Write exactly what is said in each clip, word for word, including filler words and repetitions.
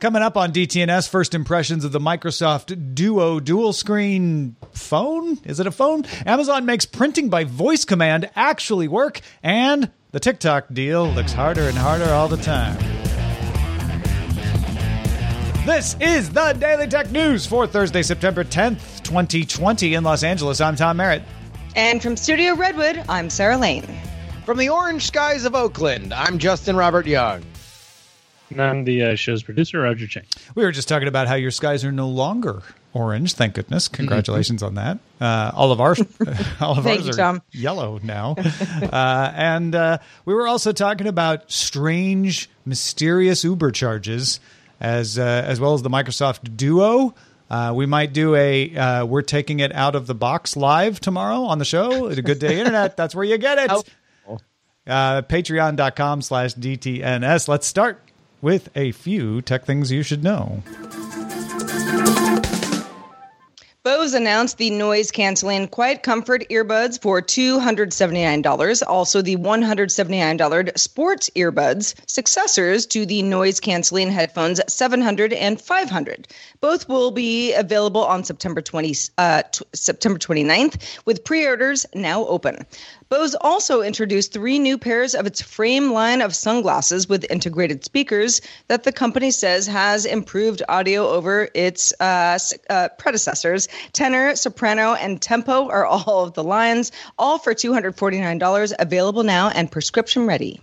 Coming up on D T N S, first impressions of the Microsoft Duo dual screen phone? Is it a phone? Amazon makes printing by voice command actually work, and the TikTok deal looks harder and harder all the time. This is the Daily Tech News for Thursday, September tenth, twenty twenty in Los Angeles. I'm Tom Merritt. And from Studio Redwood, I'm Sarah Lane. From the orange skies of Oakland, I'm Justin Robert Young. And I'm the uh, show's producer, Roger Chang. We were just talking about how your skies are no longer orange. Thank goodness. Congratulations on that. Uh, all of our, all of ours you, are Tom. Yellow now. uh, and uh, we were also talking about strange, mysterious Uber charges, as uh, as well as the Microsoft Duo. Uh, we might do a uh, we're taking it out of the box live tomorrow on the show. It's a Good Day Internet. That's where you get it. Oh. Uh, Patreon.com slash DTNS. Let's start with a few tech things you should know. Bose announced the noise-canceling QuietComfort earbuds for two hundred seventy-nine dollars, also the one hundred seventy-nine dollars sports earbuds, successors to the noise-canceling headphones seven hundred and five hundred. Both will be available on September twentieth, uh, t- September twenty-ninth, with pre-orders now open. Bose also introduced three new pairs of its Frame line of sunglasses with integrated speakers that the company says has improved audio over its uh, uh, predecessors. Tenor, Soprano, and Tempo are all of the lines, all for two hundred forty-nine dollars, available now and prescription ready.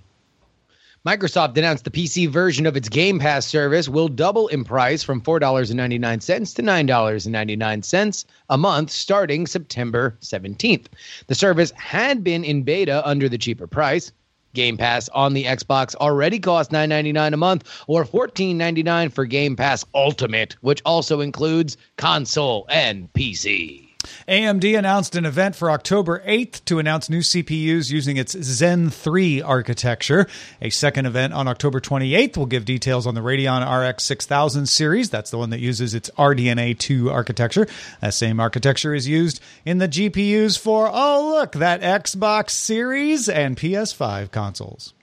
Microsoft announced the P C version of its Game Pass service will double in price from four dollars and ninety-nine cents to nine dollars and ninety-nine cents a month starting September seventeenth. The service had been in beta under the cheaper price. Game Pass on the Xbox already costs nine dollars and ninety-nine cents a month or fourteen dollars and ninety-nine cents for Game Pass Ultimate, which also includes console and P C. A M D announced an event for October eighth to announce new C P Us using its Zen three architecture. A second event on October twenty-eighth will give details on the Radeon R X six thousand series. That's the one that uses its R D N A two architecture. That same architecture is used in the G P Us for, oh, look, that Xbox series and P S five consoles.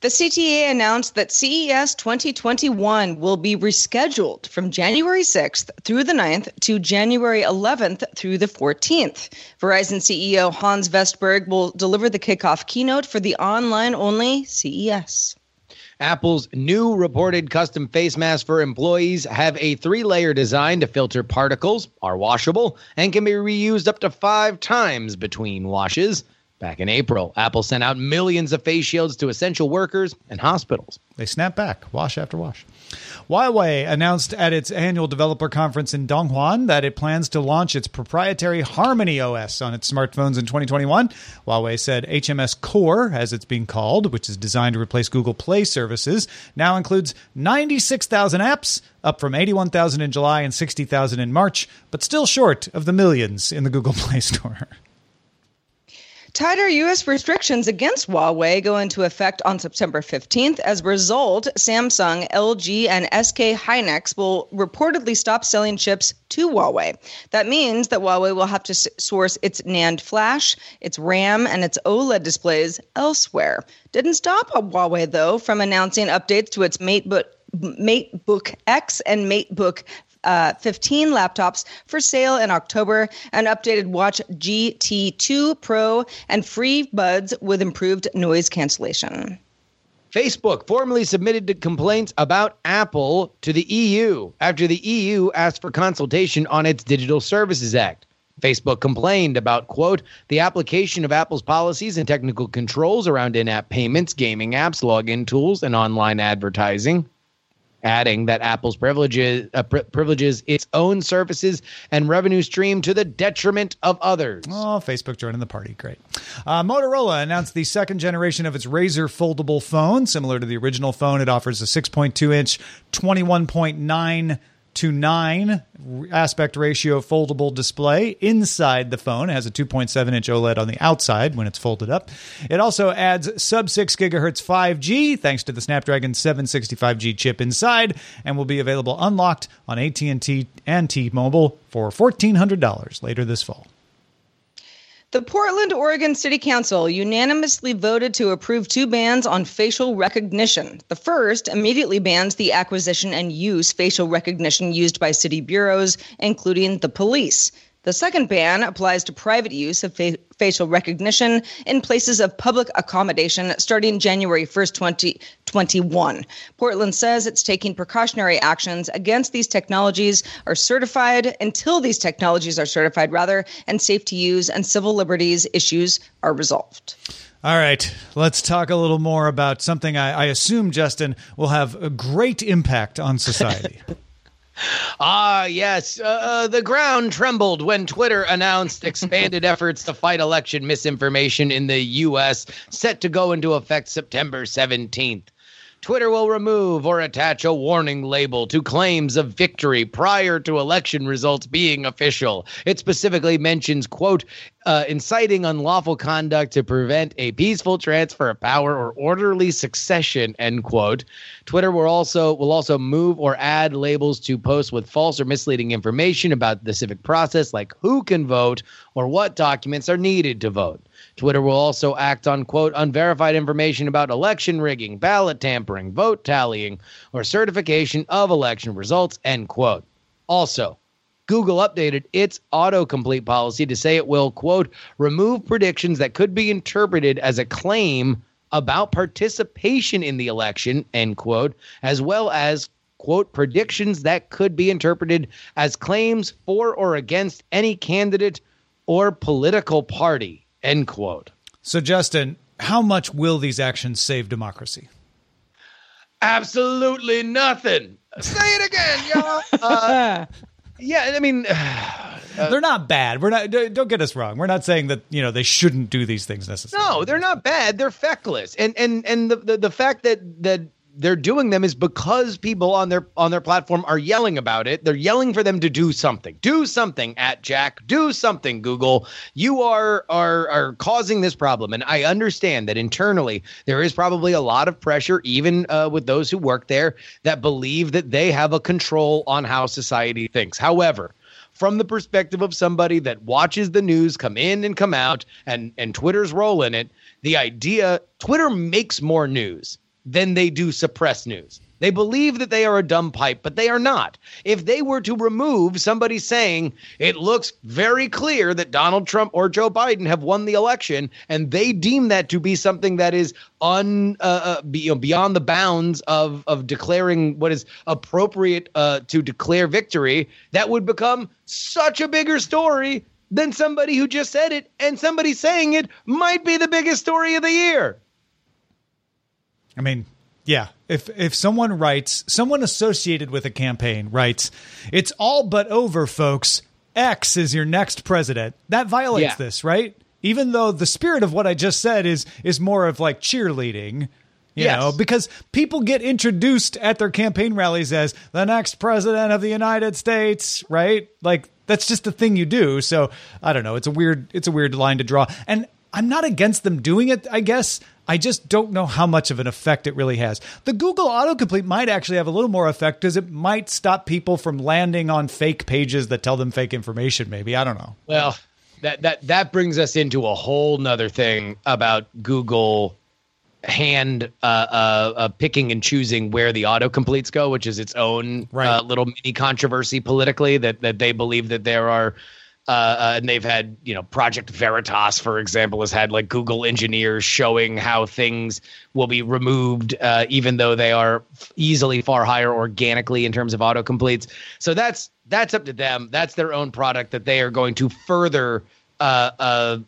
The C T A announced that C E S twenty twenty-one will be rescheduled from January sixth through the ninth to January eleventh through the fourteenth. Verizon C E O Hans Vestberg will deliver the kickoff keynote for the online-only C E S. Apple's new reported custom face masks for employees have a three-layer design to filter particles, are washable, and can be reused up to five times between washes. Back in April, Apple sent out millions of face shields to essential workers and hospitals. They snap back, wash after wash. Huawei announced at its annual developer conference in Dongguan that it plans to launch its proprietary Harmony O S on its smartphones in twenty twenty-one. Huawei said H M S Core, as it's being called, which is designed to replace Google Play services, now includes ninety-six thousand apps, up from eighty-one thousand in July and sixty thousand in March, but still short of the millions in the Google Play Store. Tighter U S restrictions against Huawei go into effect on September fifteenth. As a result, Samsung, L G, and S K Hynix will reportedly stop selling chips to Huawei. That means that Huawei will have to source its NAND flash, its RAM, and its OLED displays elsewhere. Didn't stop Huawei, though, from announcing updates to its MateBook, MateBook X and MateBook Uh, fifteen laptops for sale in October, an updated Watch G T two Pro, and free buds with improved noise cancellation. Facebook formally submitted complaints about Apple to the E U after the E U asked for consultation on its Digital Services Act. Facebook complained about, quote, the application of Apple's policies and technical controls around in-app payments, gaming apps, login tools, and online advertising, adding that Apple's privileges, uh, pri- privileges its own services and revenue stream to the detriment of others. Oh, Facebook joining the party. Great. Uh, Motorola announced the second generation of its Razr foldable phone. Similar to the original phone, it offers a six point two inch, twenty-one point nine to nine aspect ratio foldable display inside the phone. It has a two point seven inch OLED on the outside when it's folded up. It also adds sub six gigahertz five G thanks to the Snapdragon seven sixty-five G chip inside, and will be available unlocked on A T and T and T-Mobile for fourteen hundred dollars later this fall. The Portland, Oregon City Council unanimously voted to approve two bans on facial recognition. The first immediately bans the acquisition and use facial recognition used by city bureaus, including the police. The second ban applies to private use of fa- facial recognition in places of public accommodation starting January first, twenty twenty-one. Portland says it's taking precautionary actions against these technologies are certified until these technologies are certified, rather, and safe to use and civil liberties issues are resolved. All right, let's talk a little more about something I, I assume, Justin, will have a great impact on society. Ah, yes. Uh, the ground trembled when Twitter announced expanded efforts to fight election misinformation in the U S, set to go into effect September seventeenth. Twitter will remove or attach a warning label to claims of victory prior to election results being official. It specifically mentions, quote, uh, inciting unlawful conduct to prevent a peaceful transfer of power or orderly succession, end quote. Twitter will also will also move or add labels to posts with false or misleading information about the civic process, like who can vote or what documents are needed to vote. Twitter will also act on, quote, unverified information about election rigging, ballot tampering, vote tallying, or certification of election results, end quote. Also, Google updated its autocomplete policy to say it will, quote, remove predictions that could be interpreted as a claim about participation in the election, end quote, as well as, quote, predictions that could be interpreted as claims for or against any candidate or political party, end quote. So, Justin, how much will these actions save democracy? Absolutely nothing. Say it again, y'all. Uh, yeah, I mean, uh, they're not bad. We're not. Don't get us wrong. We're not saying that, you know, they shouldn't do these things necessarily. No, they're not bad. They're feckless, and and and the the, the fact that that. they're doing them is because people on their on their platform are yelling about it. They're yelling for them to do something. Do something, at Jack. Do something, Google. You are are are causing this problem. And I understand that internally there is probably a lot of pressure, even uh, with those who work there, that believe that they have a control on how society thinks. However, from the perspective of somebody that watches the news come in and come out, and, and Twitter's role in it, the idea, Twitter makes more news than they do suppress news. They believe that they are a dumb pipe, but they are not. If they were to remove somebody saying it looks very clear that Donald Trump or Joe Biden have won the election, and they deem that to be something that is un uh, be, you know, beyond the bounds of of declaring what is appropriate uh, to declare victory, that would become such a bigger story than somebody who just said it, and somebody saying it might be the biggest story of the year. I mean, yeah, if if someone writes, someone associated with a campaign writes, it's all but over, folks. X is your next president. That violates yeah. this, right? Even though the spirit of what I just said is is more of like cheerleading, you yes. know, because people get introduced at their campaign rallies as the next president of the United States, right? Like, that's just the thing you do. So I don't know. It's a weird it's a weird line to draw. And I'm not against them doing it, I guess. I just don't know how much of an effect it really has. The Google autocomplete might actually have a little more effect because it might stop people from landing on fake pages that tell them fake information, maybe. I don't know. Well, that that that brings us into a whole nother thing about Google hand uh, uh, uh, picking and choosing where the autocompletes go, which is its own right. uh, little mini controversy politically, that, that they believe that there are Uh, and they've had, you know, Project Veritas, for example, has had like Google engineers showing how things will be removed, uh, even though they are easily far higher organically in terms of autocompletes. So that's that's up to them. That's their own product that they are going to further uh, uh,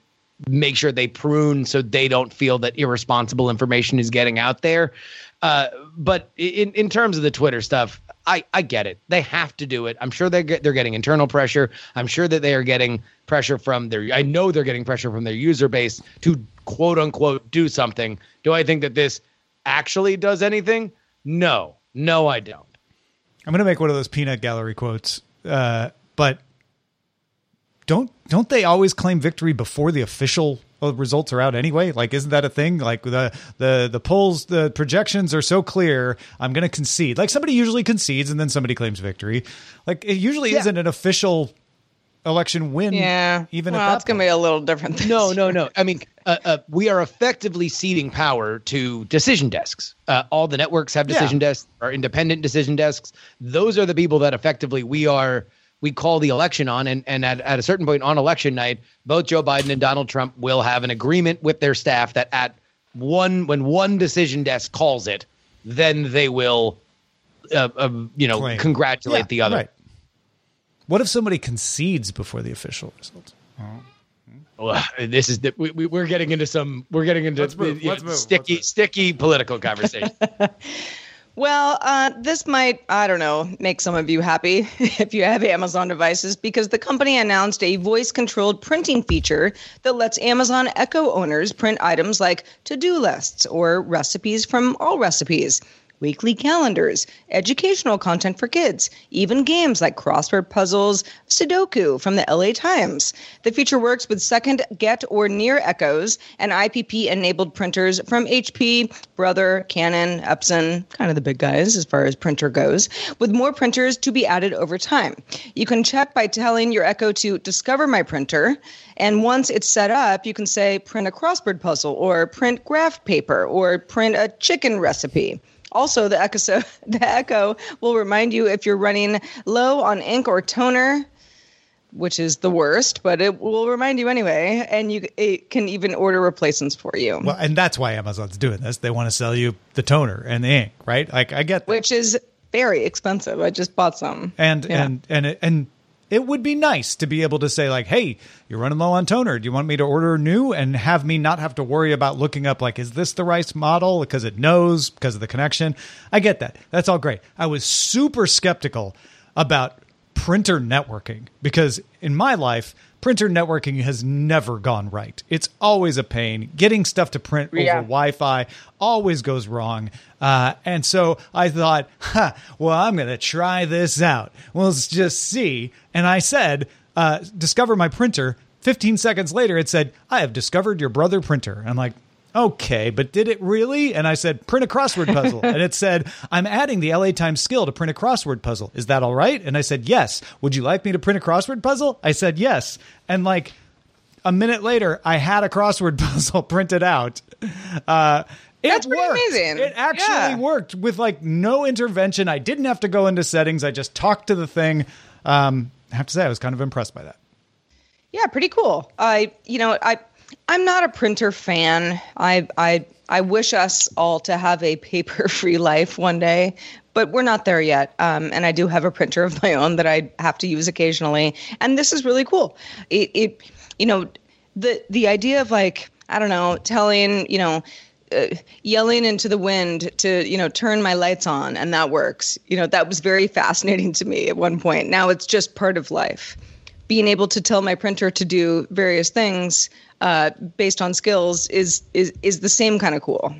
make sure they prune so they don't feel that irresponsible information is getting out there. Uh, but in, in terms of the Twitter stuff, I, I get it. They have to do it. I'm sure they're, get, they're getting internal pressure. I'm sure that they are getting pressure from their – I know they're getting pressure from their user base to, quote, unquote, do something. Do I think that this actually does anything? No. No, I don't. I'm going to make one of those peanut gallery quotes, uh, but don't don't they always claim victory before the official – results are out anyway? Like, isn't that a thing? Like the the the polls, the projections are so clear, I'm going to concede. Like somebody usually concedes and then somebody claims victory. Like it usually yeah. isn't an official election win. Yeah. Even well, at it's going to be a little different. This no, year. no, no. I mean, uh, uh, we are effectively ceding power to decision desks. Uh, all the networks have decision yeah. desks or independent decision desks. Those are the people that effectively we are we call the election on, and, and at, at a certain point on election night, both Joe Biden and Donald Trump will have an agreement with their staff that at one, when one decision desk calls it, then they will, uh, uh, you know, Claim. congratulate yeah, the other. Right. What if somebody concedes before the official result? Oh. Well, this is the, we, we, we're getting into some we're getting into let's move, let's know, move, sticky, sticky political conversation. Well, uh, this might, I don't know, make some of you happy if you have Amazon devices, because the company announced a voice-controlled printing feature that lets Amazon Echo owners print items like to-do lists or recipes from All Recipes, weekly calendars, educational content for kids, even games like crossword puzzles, Sudoku from the L A Times. The feature works with second, Get, or Near Echoes, and I P P-enabled printers from H P, Brother, Canon, Epson, kind of the big guys as far as printer goes, with more printers to be added over time. You can check by telling your Echo to discover my printer, and once it's set up, you can say print a crossword puzzle, or print graph paper, or print a chicken recipe. Also, the Echo, so the Echo will remind you if you're running low on ink or toner, which is the worst, but it will remind you anyway, and you it can even order replacements for you. Well, and that's why Amazon's doing this. They want to sell you the toner and the ink, right? Like, I get that. Which is very expensive. I just bought some. And yeah. and and it, and it would be nice to be able to say, like, hey, you're running low on toner. Do you want me to order new and have me not have to worry about looking up, like, is this the right model? Because it knows, because of the connection. I get that. That's all great. I was super skeptical about printer networking, because in my life, printer networking has never gone right. It's always a pain. Getting stuff to print yeah. over Wi-Fi always goes wrong. Uh, and so I thought, huh, well, I'm going to try this out. Well, let's just see. And I said, uh, discover my printer. fifteen seconds later, it said, I have discovered your Brother printer. And I'm like, okay, but did it really? And I said, print a crossword puzzle. And it said, I'm adding the L A Times skill to print a crossword puzzle. Is that all right? And I said, yes. Would you like me to print a crossword puzzle? I said, yes. And like a minute later, I had a crossword puzzle printed out. Uh, it That's pretty worked. amazing. It actually yeah. worked with like no intervention. I didn't have to go into settings. I just talked to the thing. Um, I have to say, I was kind of impressed by that. Yeah, pretty cool. I, you know, I... I'm not a printer fan. I I I wish us all to have a paper-free life one day, but we're not there yet. Um, and I do have a printer of my own that I have to use occasionally. And this is really cool. It, it you know, the the idea of like, I don't know, telling, you know, uh, yelling into the wind to, you know, turn my lights on and that works. You know, that was very fascinating to me at one point. Now it's just part of life. Being able to tell my printer to do various things uh, based on skills is is is the same kind of cool.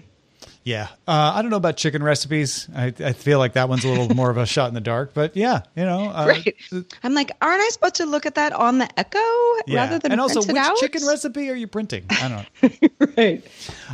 Yeah. Uh, I don't know about chicken recipes. I, I feel like that one's a little more of a shot in the dark, but yeah, you know. Uh, right. I'm like, aren't I supposed to look at that on the Echo yeah. rather than and print also, it out? And also, which chicken recipe are you printing? I don't know. Right.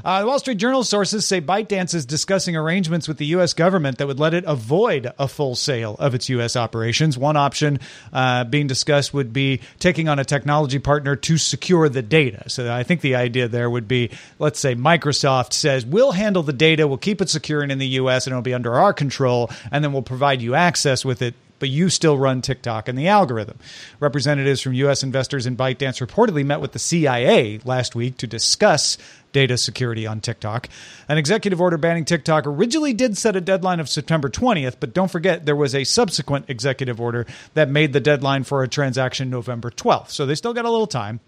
Uh, the Wall Street Journal sources say ByteDance is discussing arrangements with the U S government that would let it avoid a full sale of its U S operations. One option uh, being discussed would be taking on a technology partner to secure the data. So I think the idea there would be, let's say Microsoft says, we'll handle the data, we'll keep it secure and in the U S and it'll be under our control, and then we'll provide you access with it but you still run TikTok and the algorithm. Representatives from U S investors in ByteDance reportedly met with the C I A last week to discuss data security on TikTok. An executive order banning TikTok originally did set a deadline of September twentieth, but don't forget there was a subsequent executive order that made the deadline for a transaction November twelfth. So they still got a little time.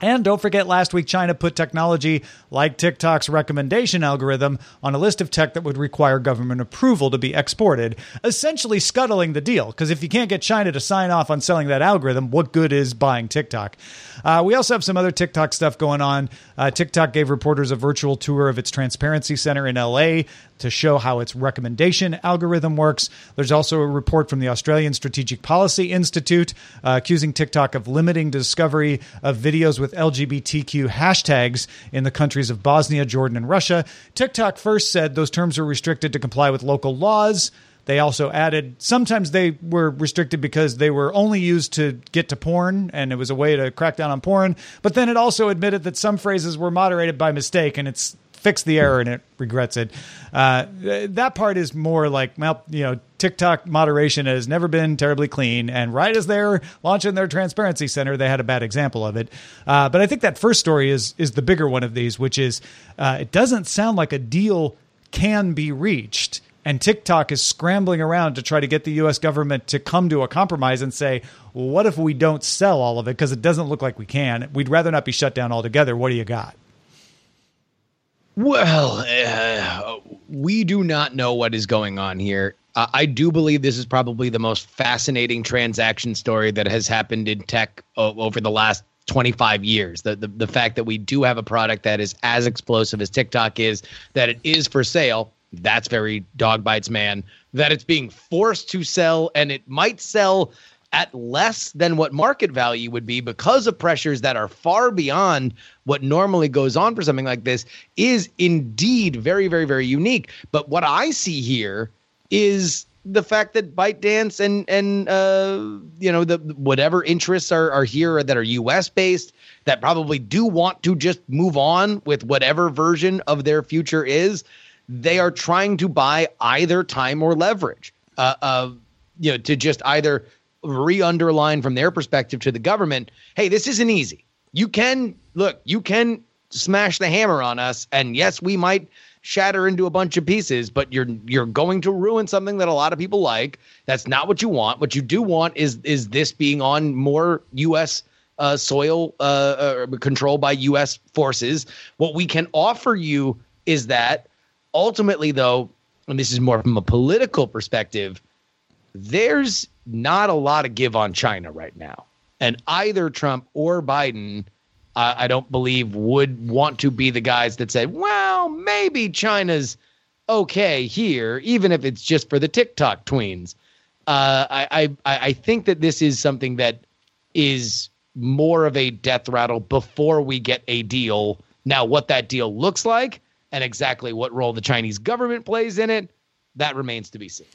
And don't forget, last week, China put technology like TikTok's recommendation algorithm on a list of tech that would require government approval to be exported, essentially scuttling the deal. Because if you can't get China to sign off on selling that algorithm, what good is buying TikTok? Uh, we also have some other TikTok stuff going on. Uh, TikTok gave reporters a virtual tour of its Transparency Center in L A to show how its recommendation algorithm works. There's also a report from the Australian Strategic Policy Institute uh, accusing TikTok of limiting discovery of videos with with L G B T Q hashtags in the countries of Bosnia, Jordan, and Russia. TikTok first said those terms are restricted to comply with local laws. They also added sometimes they were restricted because they were only used to get to porn, and it was a way to crack down on porn. But then it also admitted that some phrases were moderated by mistake, and it's fixed the error and it regrets it. Uh, that part is more like, well, you know, TikTok moderation has never been terribly clean. And right as they're launching their Transparency Center, they had a bad example of it. Uh, but I think that first story is is the bigger one of these, which is uh, it doesn't sound like a deal can be reached. And TikTok is scrambling around to try to get the U S government to come to a compromise and say, well, what if we don't sell all of it? Because it doesn't look like we can. We'd rather not be shut down altogether. What do you got? Well, uh, we do not know what is going on here. Uh, I do believe this is probably the most fascinating transaction story that has happened in tech o- over the last twenty-five years. The, the the fact that we do have a product that is as explosive as TikTok is, that it is for sale. That's very dog bites, man. That it's being forced to sell, and it might sell at less than what market value would be because of pressures that are far beyond what normally goes on for something like this, is indeed very, very, very unique. But what I see here is the fact that ByteDance and and uh, you know the whatever interests are are here that are U S based, that probably do want to just move on with whatever version of their future is. They are trying to buy either time or leverage, uh, uh you know, to just either re-underline from their perspective to the government, hey, this isn't easy. You can, look, you can smash the hammer on us, and yes, we might shatter into a bunch of pieces, but you're you're going to ruin something that a lot of people like. That's not what you want. What you do want is is this being on more U S uh, soil, uh, uh, controlled by U S forces. What we can offer you is that ultimately, though, and this is more from a political perspective, there's not a lot of give on China right now. And either Trump or Biden, uh, I don't believe, would want to be the guys that say, well, maybe China's okay here, even if it's just for the TikTok tweens. Uh, I, I, I think that this is something that is more of a death rattle before we get a deal. Now, what that deal looks like and exactly what role the Chinese government plays in it, that remains to be seen.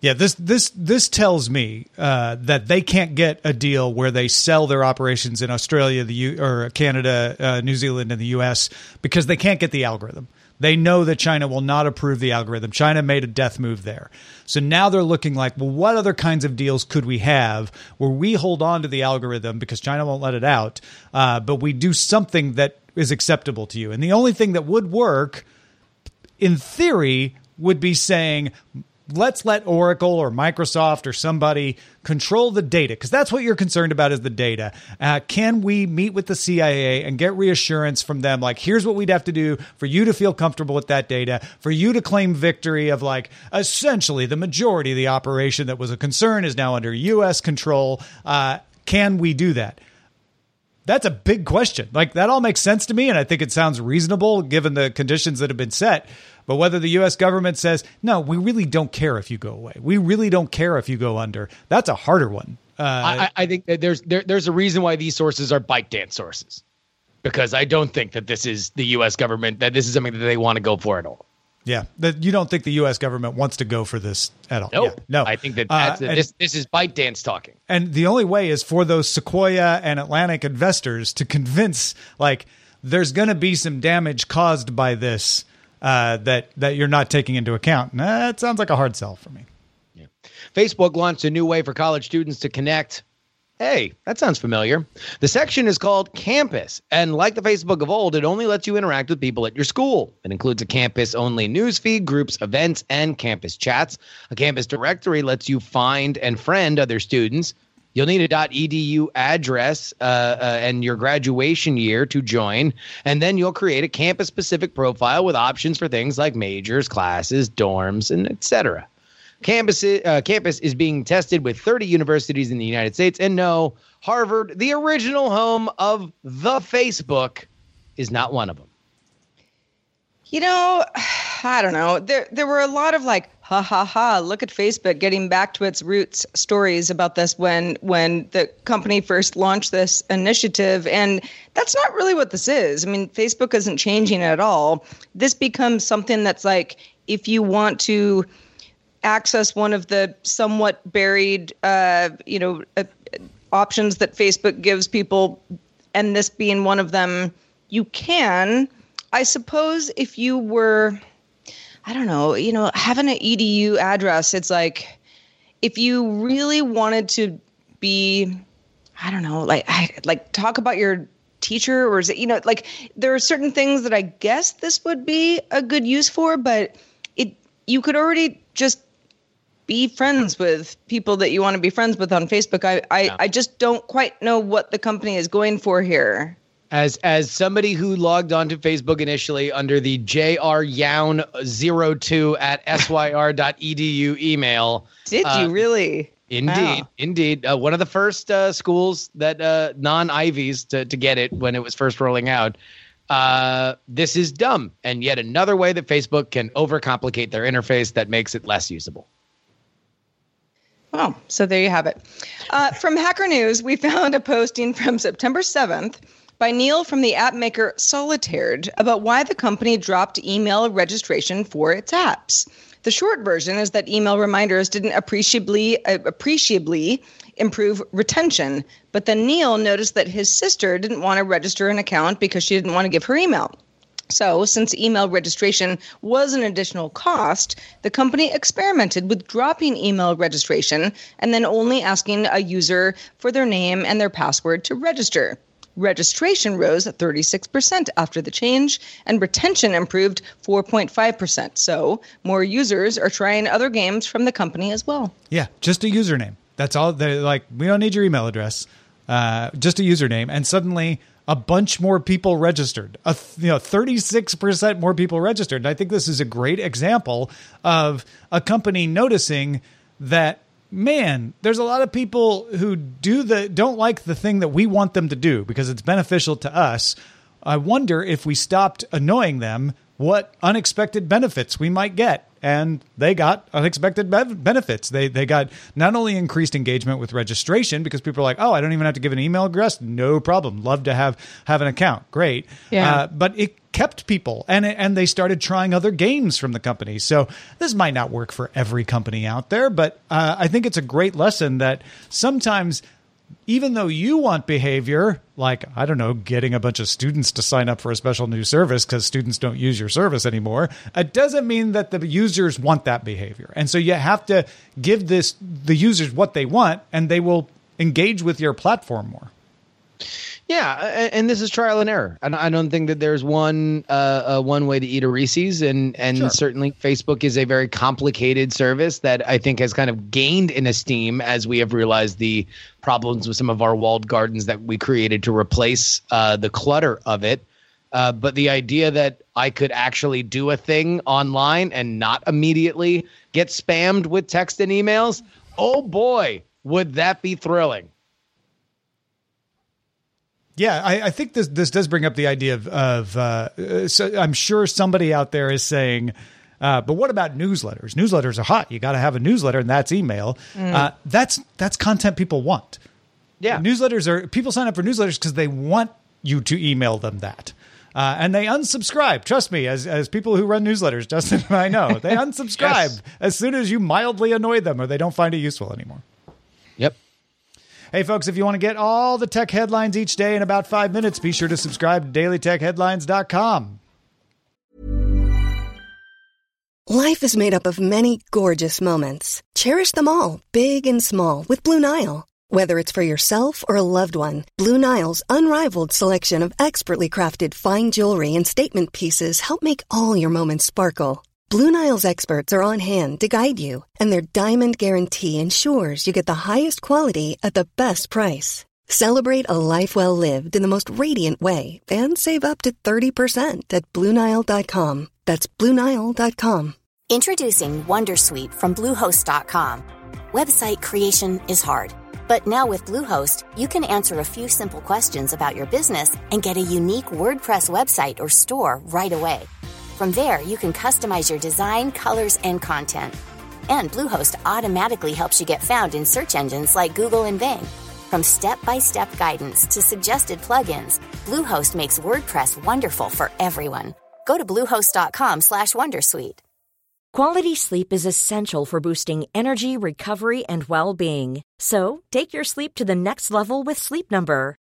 Yeah, this this this tells me uh, that they can't get a deal where they sell their operations in Australia, the U- or Canada, uh, New Zealand, and the U S because they can't get the algorithm. They know that China will not approve the algorithm. China made a death move there. So now they're looking like, well, what other kinds of deals could we have where we hold on to the algorithm because China won't let it out, uh, but we do something that is acceptable to you? And the only thing that would work, in theory, would be saying, let's let Oracle or Microsoft or somebody control the data, because that's what you're concerned about is the data. Uh, can we meet with the C I A and get reassurance from them? Like, here's what we'd have to do for you to feel comfortable with that data, for you to claim victory of, like, essentially the majority of the operation that was a concern is now under U S control. Uh, can we do that? That's a big question. Like, that all makes sense to me, and I think it sounds reasonable given the conditions that have been set. But whether the U S government says, no, we really don't care if you go away, we really don't care if you go under, that's a harder one. Uh, I, I think that there's there, there's a reason why these sources are ByteDance sources, because I don't think that this is the U S government, that this is something that they want to go for at all. Yeah, that you don't think the U S government wants to go for this at all. No, yeah, no. I think that that's, uh, and, this this is ByteDance talking. And the only way is for those Sequoia and Atlantic investors to convince, like, there's going to be some damage caused by this uh, that that you're not taking into account. And that sounds like a hard sell for me. Yeah. Facebook launched a new way for college students to connect. Hey, that sounds familiar. The section is called Campus, and like the Facebook of old, it only lets you interact with people at your school. It includes a campus-only newsfeed, groups, events, and campus chats. A campus directory lets you find and friend other students. You'll need a .edu address uh, uh, and your graduation year to join, and then you'll create a campus-specific profile with options for things like majors, classes, dorms, and et cetera. Campus, uh, campus is being tested with thirty universities in the United States. And no, Harvard, the original home of the Facebook, is not one of them. You know, I don't know. There there were a lot of like, ha, ha, ha, look at Facebook getting back to its roots stories about this when when the company first launched this initiative. And that's not really what this is. I mean, Facebook isn't changing at all. This becomes something that's like, if you want to access one of the somewhat buried, uh, you know, uh, options that Facebook gives people, and this being one of them, you can. I suppose if you were, I don't know, you know, having an E D U address, it's like if you really wanted to be, I don't know, like I, like talk about your teacher, or is it, you know, like there are certain things that I guess this would be a good use for, but it you could already just be friends with people that you want to be friends with on Facebook. I, I, yeah. I just don't quite know what the company is going for here. As as somebody who logged onto Facebook initially under the J R Yown zero two at S Y R dot E D U email. Did uh, you really? Indeed. Wow. Indeed. Uh, one of the first uh, schools that uh, non-Ivies to, to get it when it was first rolling out. Uh, this is dumb. And yet another way that Facebook can overcomplicate their interface that makes it less usable. Oh, so there you have it. Uh, from Hacker News, we found a posting from September seventh by Neil from the app maker Solitaird about why the company dropped email registration for its apps. The short version is that email reminders didn't appreciably uh, appreciably improve retention. But then Neil noticed that his sister didn't want to register an account because she didn't want to give her email. So since email registration was an additional cost, the company experimented with dropping email registration and then only asking a user for their name and their password to register. Registration rose thirty-six percent after the change, and retention improved four point five percent. So more users are trying other games from the company as well. Yeah, just a username. That's all. They're like, we don't need your email address, uh, just a username. And suddenly a bunch more people registered, a th- you know, thirty-six percent more people registered. And I think this is a great example of a company noticing that, man, there's a lot of people who do the don't like the thing that we want them to do because it's beneficial to us. I wonder if we stopped annoying them, what unexpected benefits we might get. And they got unexpected benefits. They they got not only increased engagement with registration because people are like, oh, I don't even have to give an email address. No problem. Love to have have an account. Great. Yeah. Uh, but it kept people, and and they started trying other games from the company. So this might not work for every company out there, but uh, I think it's a great lesson that sometimes even though you want behavior, like, I don't know, getting a bunch of students to sign up for a special new service because students don't use your service anymore, it doesn't mean that the users want that behavior. And so you have to give this the users what they want, and they will engage with your platform more. Yeah, and this is trial and error. And I don't think that there's one uh, uh, one way to eat a Reese's. And, and sure. Certainly Facebook is a very complicated service that I think has kind of gained in esteem as we have realized the problems with some of our walled gardens that we created to replace uh, the clutter of it. Uh, but the idea that I could actually do a thing online and not immediately get spammed with text and emails, oh boy, would that be thrilling. Yeah, I, I think this this does bring up the idea of, of uh, so I'm sure somebody out there is saying, uh, but what about newsletters? Newsletters are hot. You got to have a newsletter, and that's email. Mm. Uh, that's that's content people want. Yeah, newsletters are people sign up for newsletters because they want you to email them that. Uh, and they unsubscribe. Trust me, as as people who run newsletters, Justin and I know, they unsubscribe yes. as soon as you mildly annoy them or they don't find it useful anymore. Yep. Hey, folks, if you want to get all the tech headlines each day in about five minutes, be sure to subscribe to daily tech headlines dot com. Life is made up of many gorgeous moments. Cherish them all, big and small, with Blue Nile. Whether it's for yourself or a loved one, Blue Nile's unrivaled selection of expertly crafted fine jewelry and statement pieces help make all your moments sparkle. Blue Nile's experts are on hand to guide you, and their diamond guarantee ensures you get the highest quality at the best price. Celebrate a life well lived in the most radiant way and save up to thirty percent at Blue Nile dot com. That's Blue Nile dot com. Introducing WonderSuite from Bluehost dot com. Website creation is hard, but now with Bluehost, you can answer a few simple questions about your business and get a unique WordPress website or store right away. From there, you can customize your design, colors, and content. And Bluehost automatically helps you get found in search engines like Google and Bing. From step-by-step guidance to suggested plugins, Bluehost makes WordPress wonderful for everyone. Go to Bluehost dot com slash Wondersuite. Quality sleep is essential for boosting energy, recovery, and well-being. So, take your sleep to the next level with Sleep Number.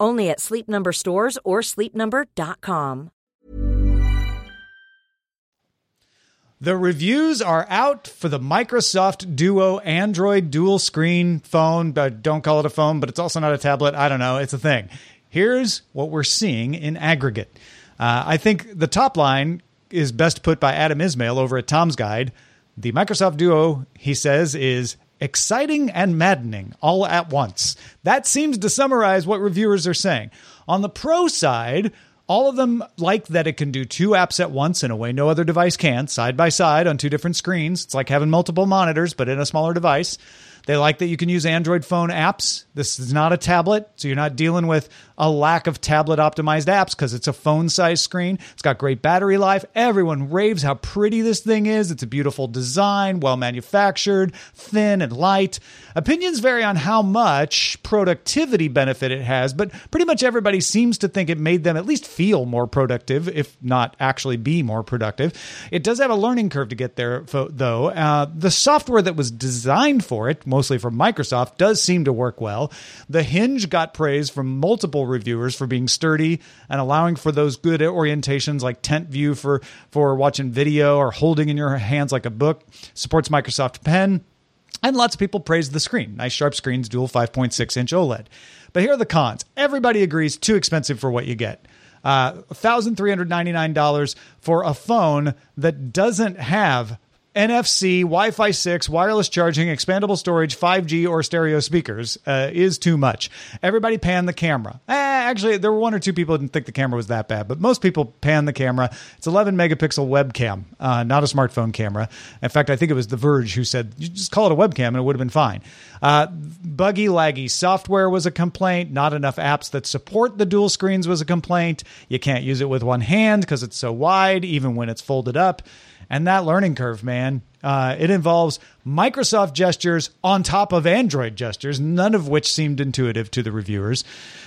Only at Sleep Number stores or sleep number dot com. The reviews are out for the Microsoft Duo Android dual screen phone. But don't call it a phone, but it's also not a tablet. I don't know. It's a thing. Here's what we're seeing in aggregate. Uh, I think the top line is best put by Adam Ismail over at Tom's Guide. The Microsoft Duo, he says, is exciting and maddening all at once. That seems to summarize what reviewers are saying. On the pro side, all of them like that it can do two apps at once in a way no other device can, side by side on two different screens. It's like having multiple monitors, but in a smaller device. They like that you can use Android phone apps. This is not a tablet, so you're not dealing with a lack of tablet-optimized apps because it's a phone-sized screen. It's got great battery life. Everyone raves how pretty this thing is. It's a beautiful design, well-manufactured, thin and light. Opinions vary on how much productivity benefit it has, but pretty much everybody seems to think it made them at least feel more productive, if not actually be more productive. It does have a learning curve to get there, though. Uh, the software that was designed for it, mostly from Microsoft, does seem to work well. The hinge got praise from multiple reviewers for being sturdy and allowing for those good orientations like tent view for, for watching video or holding in your hands like a book. Supports Microsoft Pen. And lots of people praised the screen. Nice sharp screens, dual five point six inch OLED. But here are the cons. Everybody agrees too expensive for what you get. Uh, one thousand three hundred ninety-nine dollars for a phone that doesn't have N F C, Wi-Fi six, wireless charging, expandable storage, five G, or stereo speakers uh, is too much. Everybody panned the camera. Eh, actually, there were one or two people who didn't think the camera was that bad, but most people panned the camera. It's eleven megapixel webcam, uh, not a smartphone camera. In fact, I think it was The Verge who said, you just call it a webcam and it would have been fine. Uh, buggy, laggy software was a complaint. Not enough apps that support the dual screens was a complaint. You can't use it with one hand because it's so wide, even when it's folded up. And that learning curve, man, uh, it involves Microsoft gestures on top of Android gestures, none of which seemed intuitive to the reviewers.